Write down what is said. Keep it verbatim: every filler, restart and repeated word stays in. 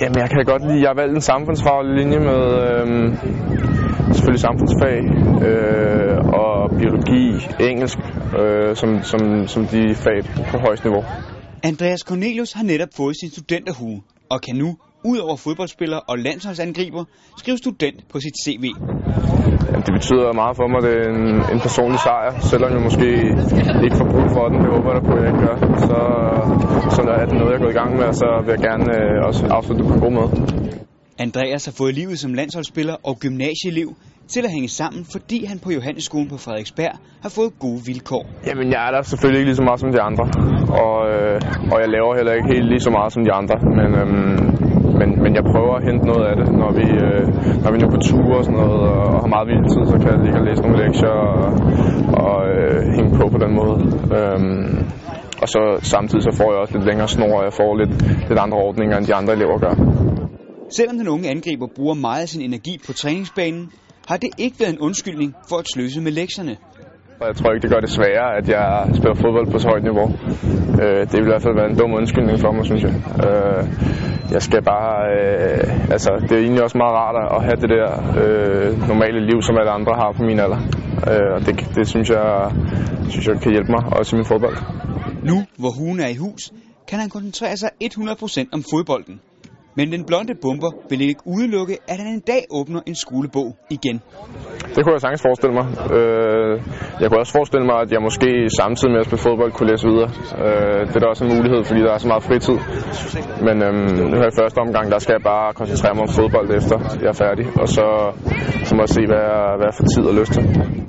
Jamen, jeg kan godt lide, jeg har valgt en samfundsfaglig linje med øh, selvfølgelig samfundsfag øh, og biologi, engelsk, øh, som, som, som de fag på højeste niveau. Andreas Cornelius har netop fået sin studenterhue og kan nu, ud over fodboldspiller og landsholdsangriber, skrive student på sit C V. Jamen, det betyder meget for mig, det er en, en personlig sejr, selvom jeg måske ikke får brug for den. Det håber jeg på, at jeg ikke gør. Så, så er det noget, jeg er gået i gang med, og så vil jeg gerne øh, også afslutte på en god måde. Andreas har fået livet som landsholdsspiller og gymnasieelev til at hænge sammen, fordi han på Johannes skolen på Frederiksberg har fået gode vilkår. Jamen, jeg er der selvfølgelig ikke lige så meget som de andre, og, øh, og jeg laver heller ikke helt lige så meget som de andre, men... Øh, Men, men jeg prøver at hente noget af det, når vi, øh, når vi nu er på ture og sådan noget, og, og har meget hviletid, så kan jeg ligge og læse nogle lektier og, og øh, hænge på på den måde. Øhm, og så samtidig så får jeg også lidt længere snor, og jeg får lidt, lidt andre ordninger, end de andre elever gør. Selvom den unge angriber bruger meget af sin energi på træningsbanen, har det ikke været en undskyldning for at sløse med lektierne. Jeg tror ikke, det gør det sværere, at jeg spiller fodbold på så højt niveau. Øh, det vil i hvert fald være en dum undskyldning for mig, synes jeg. Øh, Jeg skal bare, øh, altså det er egentlig også meget rart at have det der øh, normale liv, som alle andre har på min alder. Øh, og det, det synes jeg, synes jeg kan hjælpe mig, også i min fodbold. Nu, hvor hun er i hus, kan han koncentrere sig hundrede procent om fodbolden. Men den blonde bomber vil ikke udelukke, at han en dag åbner en skolebog igen. Det kunne jeg sagtens forestille mig. Øh, jeg kunne også forestille mig, at jeg måske samtidig med at spille fodbold kunne læse videre. Øh, det er da også en mulighed, fordi der er så meget fritid. Men øh, nu her i første omgang, der skal jeg bare koncentrere mig om fodbold efter jeg er færdig. Og så, så må jeg se, hvad jeg, hvad jeg får tid og lyst til.